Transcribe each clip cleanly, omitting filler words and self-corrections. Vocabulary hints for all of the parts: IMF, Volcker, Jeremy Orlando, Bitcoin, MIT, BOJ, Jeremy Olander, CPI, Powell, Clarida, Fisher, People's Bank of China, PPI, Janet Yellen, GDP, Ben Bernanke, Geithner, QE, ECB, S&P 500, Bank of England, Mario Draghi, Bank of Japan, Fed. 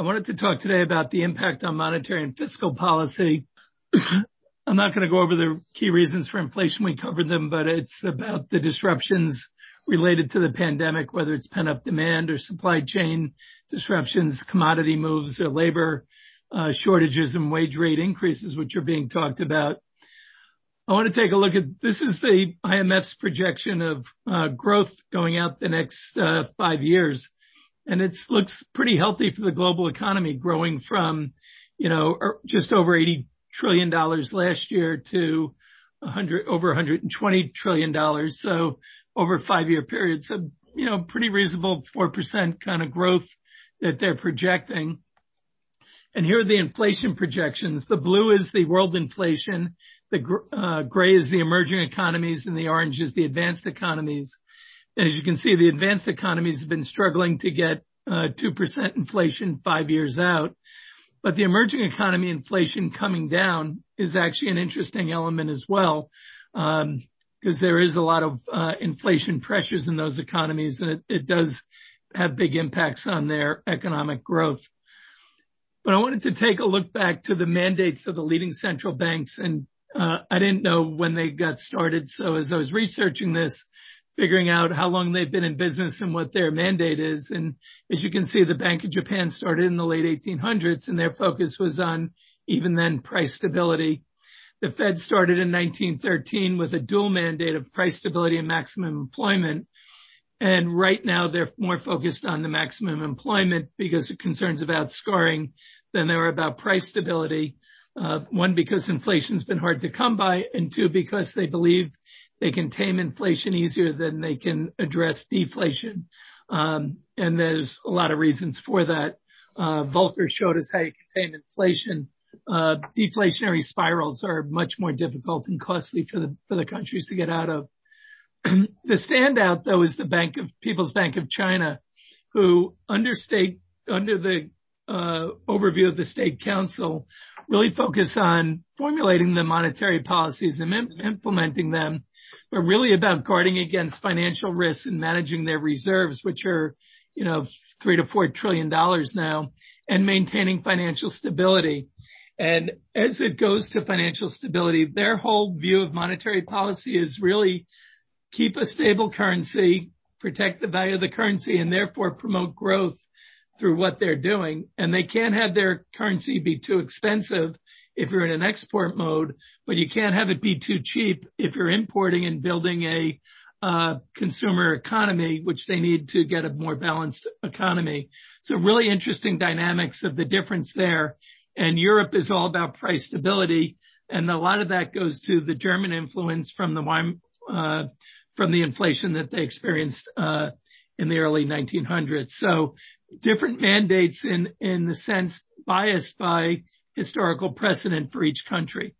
I wanted to talk today about the impact on monetary and fiscal policy. I'm not going to go over the key reasons for inflation. We covered them, but it's about the disruptions related to the pandemic, whether it's pent-up demand or supply chain disruptions, commodity moves, or labor shortages and wage rate increases, which are being talked about. I want to take a look at, this is the IMF's projection of growth going out the next 5 years. And it looks pretty healthy for the global economy, growing from, just over $80 trillion last year to over $120 trillion. So over a 5-year period. So, pretty reasonable 4% kind of growth that they're projecting. And here are the inflation projections. The blue is the world inflation. The gray is the emerging economies, and the orange is the advanced economies. And as you can see, the advanced economies have been struggling to get 2% inflation 5 years out. But the emerging economy inflation coming down is actually an interesting element as well, because there is a lot of inflation pressures in those economies, and it does have big impacts on their economic growth. But I wanted to take a look back to the mandates of the leading central banks, and I didn't know when they got started. So as I was researching this, figuring out how long they've been in business and what their mandate is. And as you can see, the Bank of Japan started in the late 1800s, and their focus was on, even then, price stability. The Fed started in 1913 with a dual mandate of price stability and maximum employment. And right now, they're more focused on the maximum employment because of concerns about scarring than they were about price stability. One, because inflation's been hard to come by, and two, because they believe they can tame inflation easier than they can address deflation. And there's a lot of reasons for that. Volcker showed us how you can tame inflation. Deflationary spirals are much more difficult and costly for the countries to get out of. The standout, though, is the People's Bank of China, who under the overview of the State Council, really focus on formulating the monetary policies and implementing them, but really about guarding against financial risks and managing their reserves, which are, $3 to $4 trillion now, and maintaining financial stability. And as it goes to financial stability, their whole view of monetary policy is really keep a stable currency, protect the value of the currency, and therefore promote growth through what they're doing. And they can't have their currency be too expensive if you're in an export mode, but you can't have it be too cheap if you're importing and building a consumer economy, which they need to get a more balanced economy. So really interesting dynamics of the difference there. And Europe is all about price stability. And a lot of that goes to the German influence from the inflation that they experienced in the early 1900s. So different mandates in the sense biased by historical precedent for each country.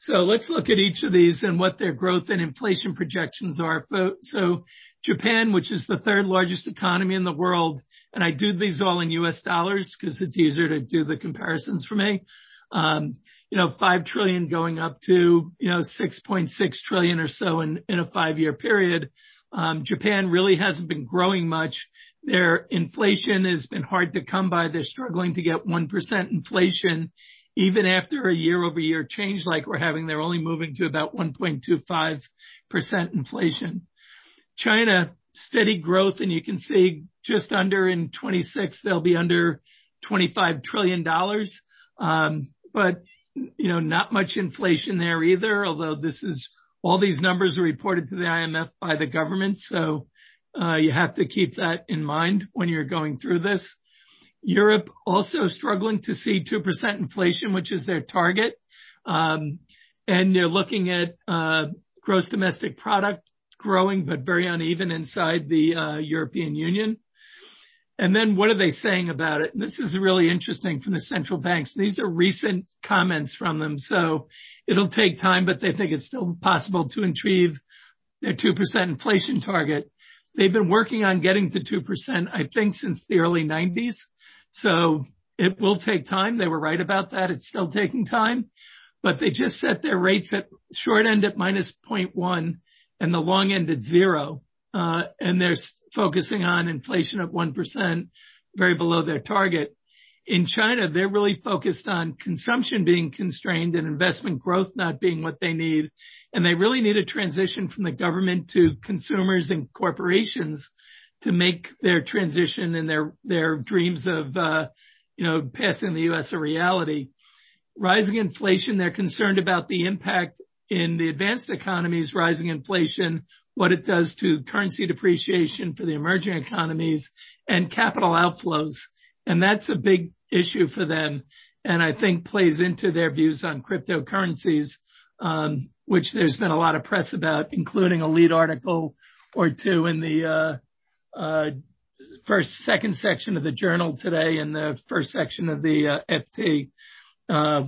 So let's look at each of these and what their growth and inflation projections are. So Japan, which is the third largest economy in the world, and I do these all in U.S. dollars because it's easier to do the comparisons for me. $5 trillion going up to, 6.6 trillion or so in a 5-year period. Japan really hasn't been growing much. Their inflation has been hard to come by. They're struggling to get 1% inflation. Even after a year-over-year change like we're having, they're only moving to about 1.25% inflation. China, steady growth, and you can see just under in 26, they'll be under $25 trillion. But, not much inflation there either, although all these numbers are reported to the IMF by the government, so you have to keep that in mind when you're going through this. Europe also struggling to see 2% inflation, which is their target, and they're looking at gross domestic product growing, but very uneven inside the European Union. And then what are they saying about it? And this is really interesting from the central banks. These are recent comments from them. So it'll take time, but they think it's still possible to achieve their 2% inflation target. They've been working on getting to 2%, I think, since the early 90s. So it will take time. They were right about that. It's still taking time. But they just set their rates at short end at minus 0.1 and the long end at zero. And they're focusing on inflation at 1%, very below their target. In China, they're really focused on consumption being constrained and investment growth not being what they need. And they really need a transition from the government to consumers and corporations to make their transition and their dreams of, passing the U.S. a reality. Rising inflation, they're concerned about the impact in the advanced economies, rising inflation, what it does to currency depreciation for the emerging economies and capital outflows. And that's a big issue for them, and I think plays into their views on cryptocurrencies, which there's been a lot of press about, including a lead article or two in the second section of the Journal today and the first section of the FT,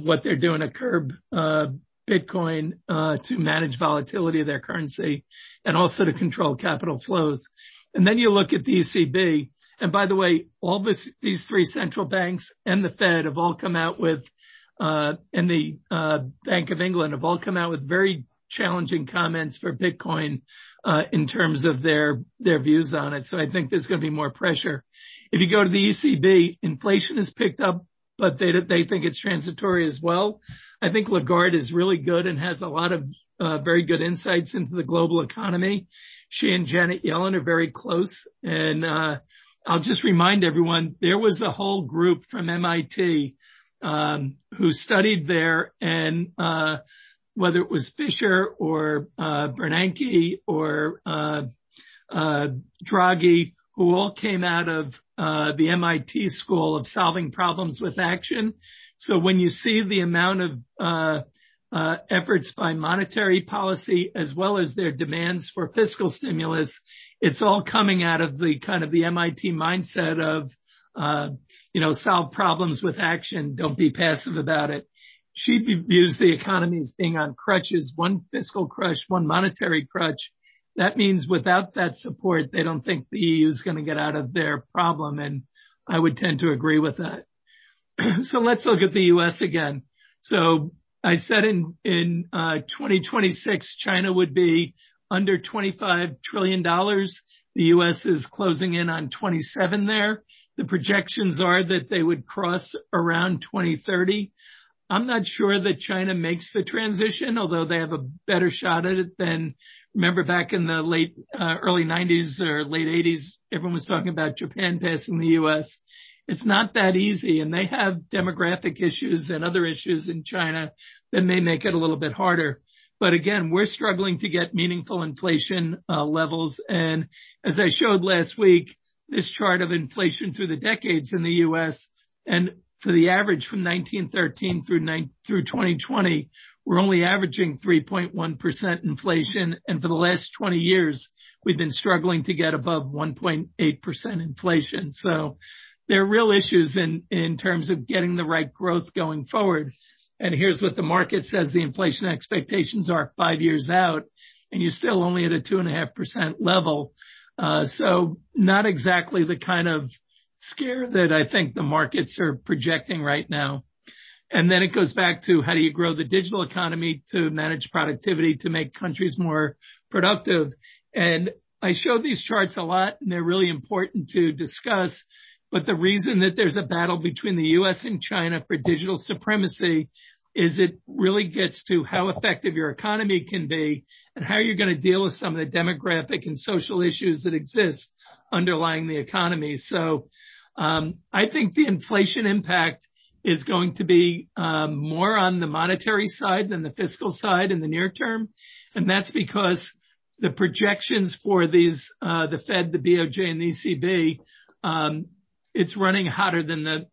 what they're doing to curb Bitcoin to manage volatility of their currency and also to control capital flows. And then you look at the ECB. And by the way, these three central banks and the Fed have all come out with, and the Bank of England have all come out with very challenging comments for Bitcoin in terms of their views on it. So I think there's going to be more pressure. If you go to the ECB, inflation has picked up, but they think it's transitory as well. I think Lagarde is really good and has a lot of very good insights into the global economy. She and Janet Yellen are very close, and I'll just remind everyone, there was a whole group from MIT who studied there, and whether it was Fisher or Bernanke or Draghi, who all came out of the MIT school of solving problems with action. So when you see the amount of efforts by monetary policy as well as their demands for fiscal stimulus, it's all coming out of the kind of the MIT mindset of, solve problems with action. Don't be passive about it. She views the economy as being on crutches, one fiscal crutch, one monetary crutch. That means without that support, they don't think the EU is going to get out of their problem. And I would tend to agree with that. So let's look at the U.S. again. So I said in 2026, China would be under $25 trillion. The U.S. is closing in on 27 there. The projections are that they would cross around 2030. I'm not sure that China makes the transition, although they have a better shot at it than, remember back in the early 90s or late 80s, everyone was talking about Japan passing the U.S. It's not that easy, and they have demographic issues and other issues in China that may make it a little bit harder. But again, we're struggling to get meaningful inflation levels. And as I showed last week, this chart of inflation through the decades in the U.S. and for the average from 1913 through 2020, we're only averaging 3.1% inflation. And for the last 20 years, we've been struggling to get above 1.8% inflation. So there are real issues in terms of getting the right growth going forward. And here's what the market says the inflation expectations are 5 years out, and you're still only at a 2.5% level. So not exactly the kind of scare that I think the markets are projecting right now. And then it goes back to how do you grow the digital economy to manage productivity, to make countries more productive. And I show these charts a lot, and they're really important to discuss. But the reason that there's a battle between the U.S. and China for digital supremacy is it really gets to how effective your economy can be and how you're going to deal with some of the demographic and social issues that exist underlying the economy. So I think the inflation impact is going to be more on the monetary side than the fiscal side in the near term. And that's because the projections for these, the Fed, the BOJ, and the ECB, it's running hotter than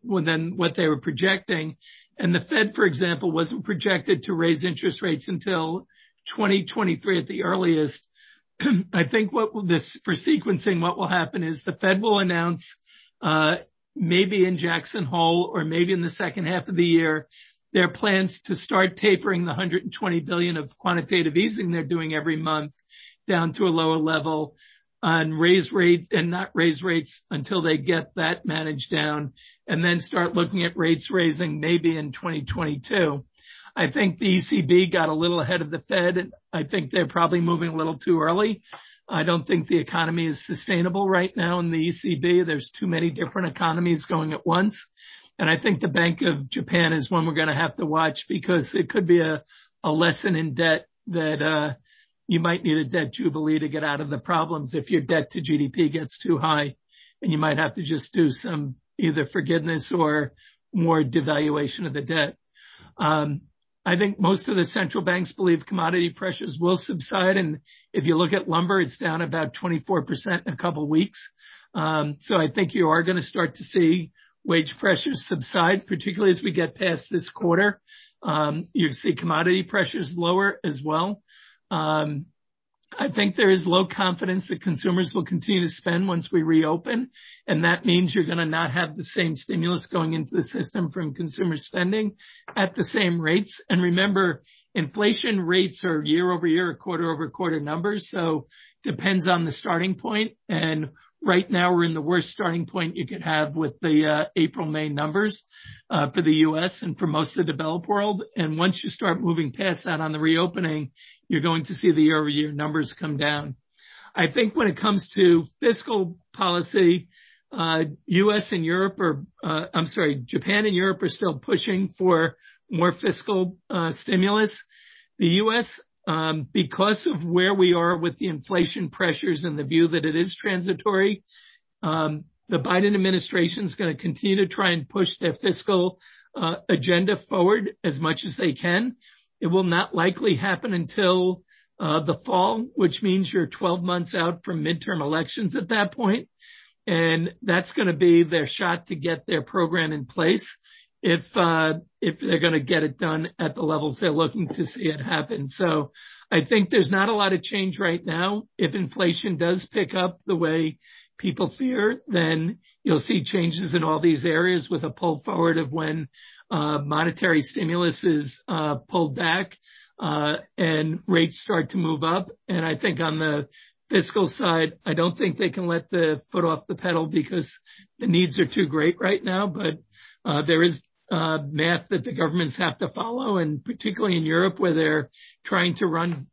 what they were projecting. And the Fed, for example, wasn't projected to raise interest rates until 2023 at the earliest. I think for sequencing, what will happen is the Fed will announce, maybe in Jackson Hole or maybe in the second half of the year, their plans to start tapering the 120 billion of quantitative easing they're doing every month down to a lower level, and raise rates and not raise rates until they get that managed down, and then start looking at rates raising maybe in 2022. I think the ECB got a little ahead of the Fed, and I think they're probably moving a little too early. I don't think the economy is sustainable right now in the ECB. There's too many different economies going at once. And I think the Bank of Japan is one we're going to have to watch because it could be a lesson in debt that you might need a debt jubilee to get out of the problems if your debt to GDP gets too high. And you might have to just do some either forgiveness or more devaluation of the debt. I think most of the central banks believe commodity pressures will subside. And if you look at lumber, it's down about 24% in a couple of weeks. So I think you are going to start to see wage pressures subside, particularly as we get past this quarter. You see commodity pressures lower as well. I think there is low confidence that consumers will continue to spend once we reopen. And that means you're going to not have the same stimulus going into the system from consumer spending at the same rates. And remember, inflation rates are year over year, quarter over quarter numbers. So depends on the starting point. And right now we're in the worst starting point you could have with the April, May numbers for the U.S. and for most of the developed world. And once you start moving past that on the reopening, you're going to see the year-over-year numbers come down. I think when it comes to fiscal policy, Japan and Europe are still pushing for more fiscal stimulus. The U.S., because of where we are with the inflation pressures and the view that it is transitory, the Biden administration is going to continue to try and push their fiscal agenda forward as much as they can. It will not likely happen until the fall, which means you're 12 months out from midterm elections at that point. And that's going to be their shot to get their program in place if they're going to get it done at the levels they're looking to see it happen. So I think there's not a lot of change right now. If inflation does pick up the way people fear, then you'll see changes in all these areas with a pull forward of when monetary stimulus is pulled back and rates start to move up. And I think on the fiscal side, I don't think they can let the foot off the pedal because the needs are too great right now. But there is math that the governments have to follow, and particularly in Europe where they're trying to run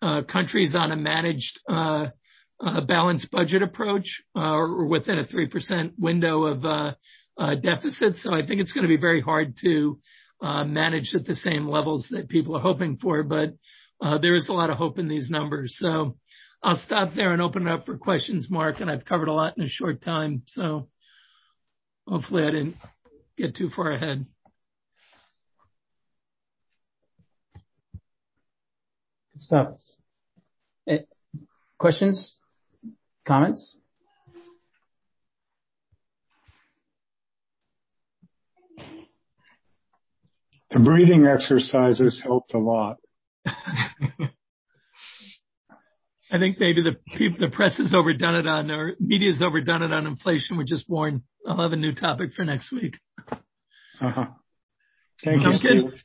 countries on a managed balanced budget approach or within a 3% window of deficits. So I think it's going to be very hard to manage at the same levels that people are hoping for, but there is a lot of hope in these numbers. So I'll stop there and open it up for questions, Mark, and I've covered a lot in a short time. So hopefully I didn't get too far ahead. Good stuff. Questions? Comments? The breathing exercises helped a lot. I think maybe the press has overdone it on, or media's overdone it on inflation. We're just warned. I'll have a new topic for next week. Uh-huh. Thank you, Steve.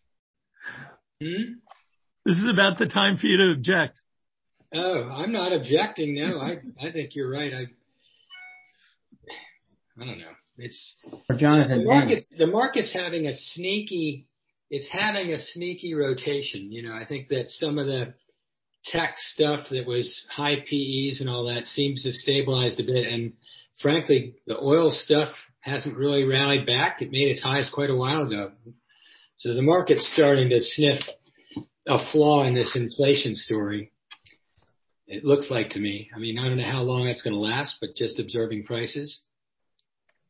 This is about the time for you to object. Oh, I'm not objecting. No, I think you're right. I don't know. It's Jonathan. The market's having a sneaky. It's having a sneaky rotation. You know, I think that some of the tech stuff that was high PEs and all that seems to have stabilized a bit. And frankly, the oil stuff hasn't really rallied back. It made its highs quite a while ago. So the market's starting to sniff a flaw in this inflation story. It looks like to me. I mean, I don't know how long that's going to last, but just observing prices.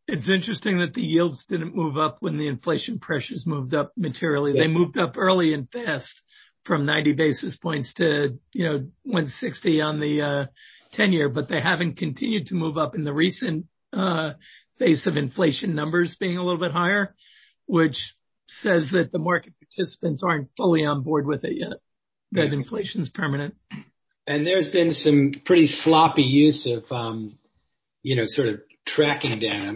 It's interesting that the yields didn't move up when the inflation pressures moved up materially. Yes. They moved up early and fast from 90 basis points to, 160 on the 10-year, but they haven't continued to move up in the recent face of inflation numbers being a little bit higher, which says that the market participants aren't fully on board with it yet, that inflation's permanent. And there's been some pretty sloppy use of, sort of tracking data.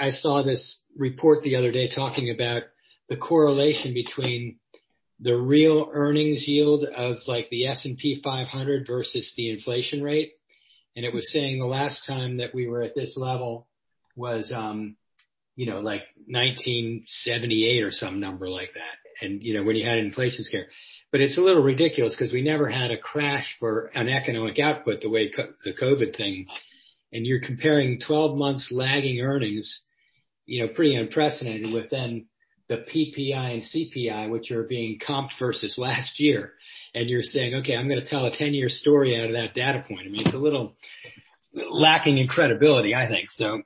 I saw this report the other day talking about the correlation between the real earnings yield of like the S&P 500 versus the inflation rate. And it was saying the last time that we were at this level was, like 1978 or some number like that. and you know, when you had an inflation scare. But it's a little ridiculous because we never had a crash for an economic output the way the COVID thing. And you're comparing 12 months lagging earnings, you know, pretty unprecedented with then the PPI and CPI, which are being comped versus last year. And you're saying, okay, I'm going to tell a 10-year story out of that data point. I mean, it's a little lacking in credibility, I think. So,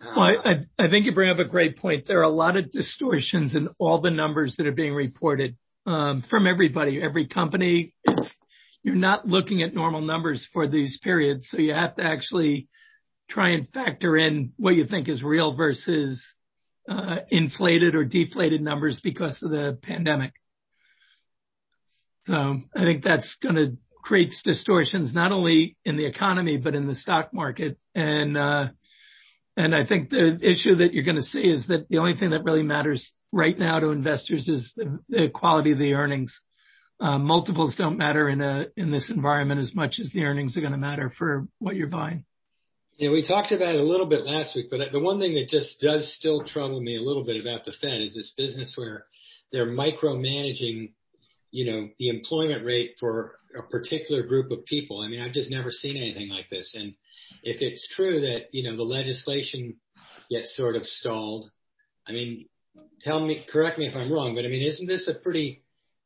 well, I think you bring up a great point. There are a lot of distortions in all the numbers that are being reported from everybody, every company. You're not looking at normal numbers for these periods. So you have to actually try and factor in what you think is real versus inflated or deflated numbers because of the pandemic. So I think that's going to create distortions not only in the economy, but in the stock market. And I think the issue that you're going to see is that the only thing that really matters right now to investors is the quality of the earnings. Multiples don't matter in this environment as much as the earnings are going to matter for what you're buying. Yeah, we talked about it a little bit last week, but the one thing that just does still trouble me a little bit about the Fed is this business where they're micromanaging, you know, the employment rate for a particular group of people. I mean, I've just never seen anything like this. And if it's true that, you know, the legislation gets sort of stalled, I mean, correct me if I'm wrong, but I mean, isn't this a pretty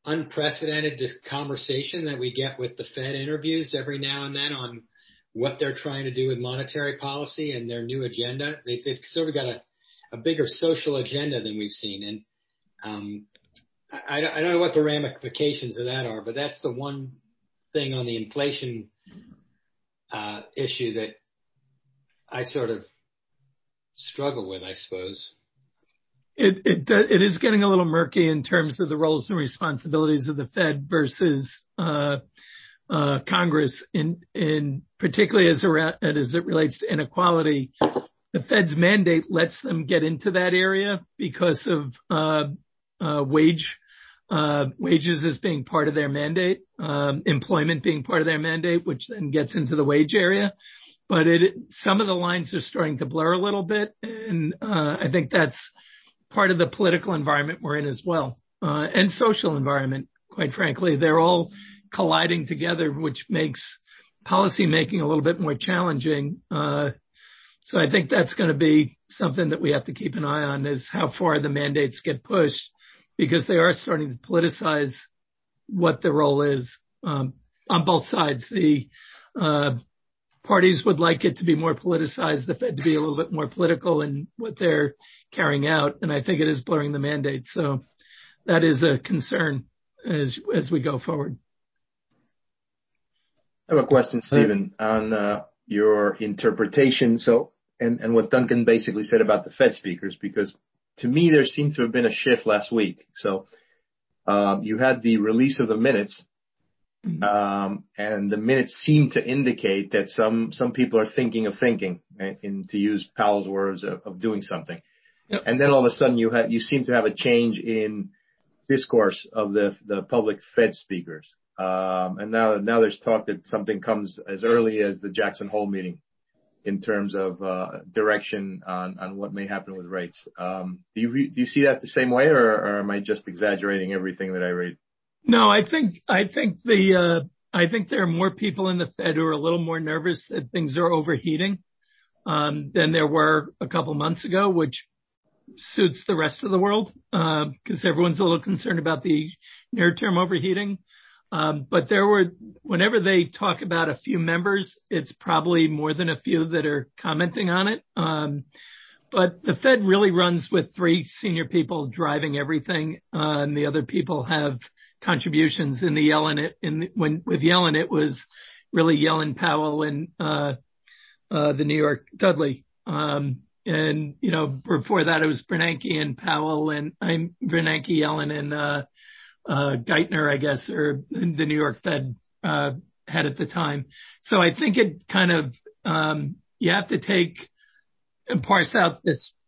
unprecedented conversation that we get with the Fed interviews every now and then on what they're trying to do with monetary policy and their new agenda? They've sort of got a bigger social agenda than we've seen. And I don't know what the ramifications of that are, but that's the one thing on the inflation issue that I sort of struggle with, I suppose. It is getting a little murky in terms of the roles and responsibilities of the Fed versus Congress, in particularly as it relates to inequality. The Fed's mandate lets them get into that area because of wages as being part of their mandate, employment being part of their mandate, which then gets into the wage area. But some of the lines are starting to blur a little bit, and I think that's part of the political environment we're in as well, and social environment, quite frankly. They're all colliding together, which makes policymaking a little bit more challenging. So I think that's going to be something that we have to keep an eye on, is how far the mandates get pushed, because they are starting to politicize what the role is on both sides. The parties would like it to be more politicized, the Fed to be a little bit more political in what they're carrying out. And I think it is blurring the mandate. So that is a concern as we go forward. I have a question, Stephen, on your interpretation. So, and what Duncan basically said about the Fed speakers, because to me, there seemed to have been a shift last week. So you had the release of the minutes. And the minutes seem to indicate that some people are thinking of thinking, right? And to use Powell's words of doing something. Yep. And then all of a sudden you seem to have a change in discourse of the public Fed speakers. And now there's talk that something comes as early as the Jackson Hole meeting in terms of direction on what may happen with rates. Do you see that the same way, or am I just exaggerating everything that I read? No, I think there are more people in the Fed who are a little more nervous that things are overheating than there were a couple months ago, which suits the rest of the world because everyone's a little concerned about the near-term overheating. But whenever they talk about a few members, it's probably more than a few that are commenting on it. But the Fed really runs with three senior people driving everything, and the other people have contributions. With Yellen, it was really Yellen, Powell, and the New York Dudley. And you know, before that, it was Bernanke and Powell, and Bernanke, Yellen, and Geithner, I guess, or the New York Fed had at the time. So I think it kind of you have to take and parse out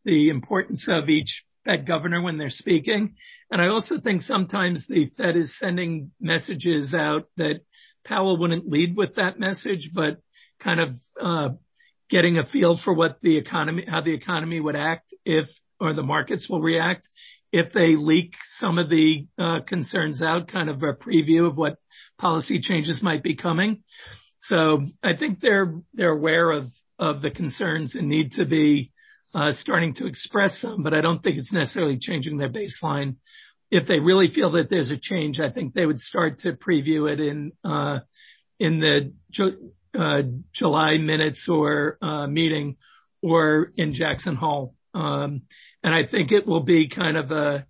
the importance of each Fed governor when they're speaking. And I also think sometimes the Fed is sending messages out that Powell wouldn't lead with that message, but kind of getting a feel for how the economy would act, or the markets will react if they leak some of the concerns out, kind of a preview of what policy changes might be coming. So I think they're aware of the concerns and need to be starting to express some, but I don't think it's necessarily changing their baseline. If they really feel that there's a change, I think they would start to preview it in the July minutes or meeting or in Jackson Hole. And I think it will be kind of a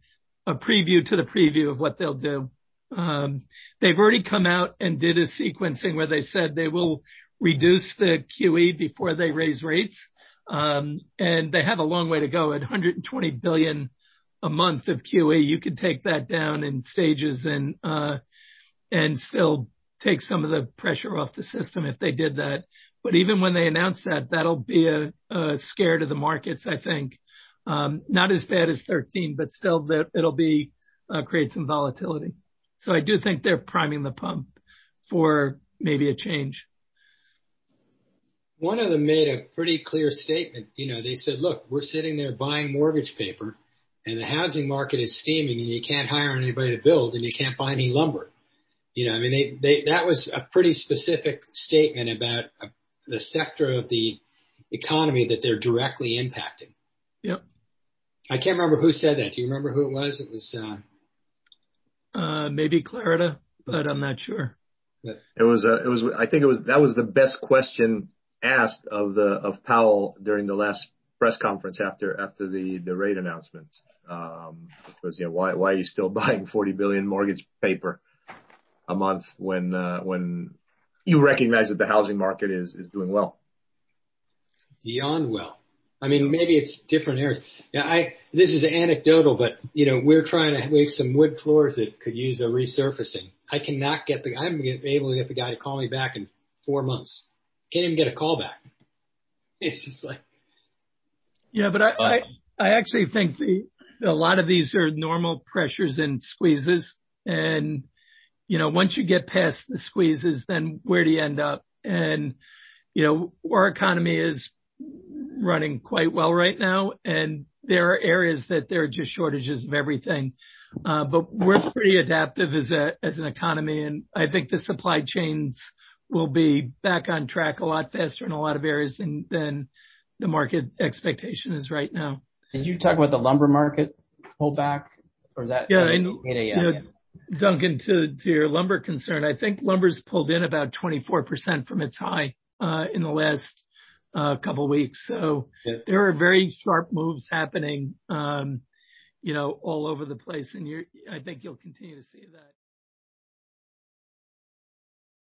preview to the preview of what they'll do. They've already come out and did a sequencing where they said they will reduce the QE before they raise rates. And they have a long way to go. At $120 billion a month of QE, you could take that down in stages and still take some of the pressure off the system if they did that. But even when they announce that, that'll be a scare to the markets, I think. Not as bad as 13, but still it'll be create some volatility. So I do think they're priming the pump for maybe a change. One of them made a pretty clear statement. You know, they said, look, we're sitting there buying mortgage paper and the housing market is steaming and you can't hire anybody to build and you can't buy any lumber. You know, I mean, that was a pretty specific statement about the sector of the economy that they're directly impacting. Yep. I can't remember who said that. Do you remember who it was? It was maybe Clarida, but I'm not sure. I think that was the best question asked of Powell during the last press conference after the rate announcements. Was, you know, why are you still buying $40 billion mortgage paper a month when you recognize that the housing market is doing well? Beyond well. I mean, maybe it's different areas. Yeah, this is anecdotal, but you know, we're trying to make some wood floors that could use a resurfacing. I'm able to get the guy to call me back in 4 months. Can't even get a call back. It's just like. Yeah, but I actually think a lot of these are normal pressures and squeezes. And, you know, once you get past the squeezes, then where do you end up? And, you know, our economy is running quite well right now, and there are areas that there are just shortages of everything. But we're pretty adaptive as an economy, and I think the supply chains will be back on track a lot faster in a lot of areas than the market expectation is right now. Did you talk about the lumber market pullback, or is that? Yeah, Duncan, to your lumber concern, I think lumber's pulled in about 24% from its high in the last couple of weeks. So there are very sharp moves happening, you know, all over the place. And I think you'll continue to see that.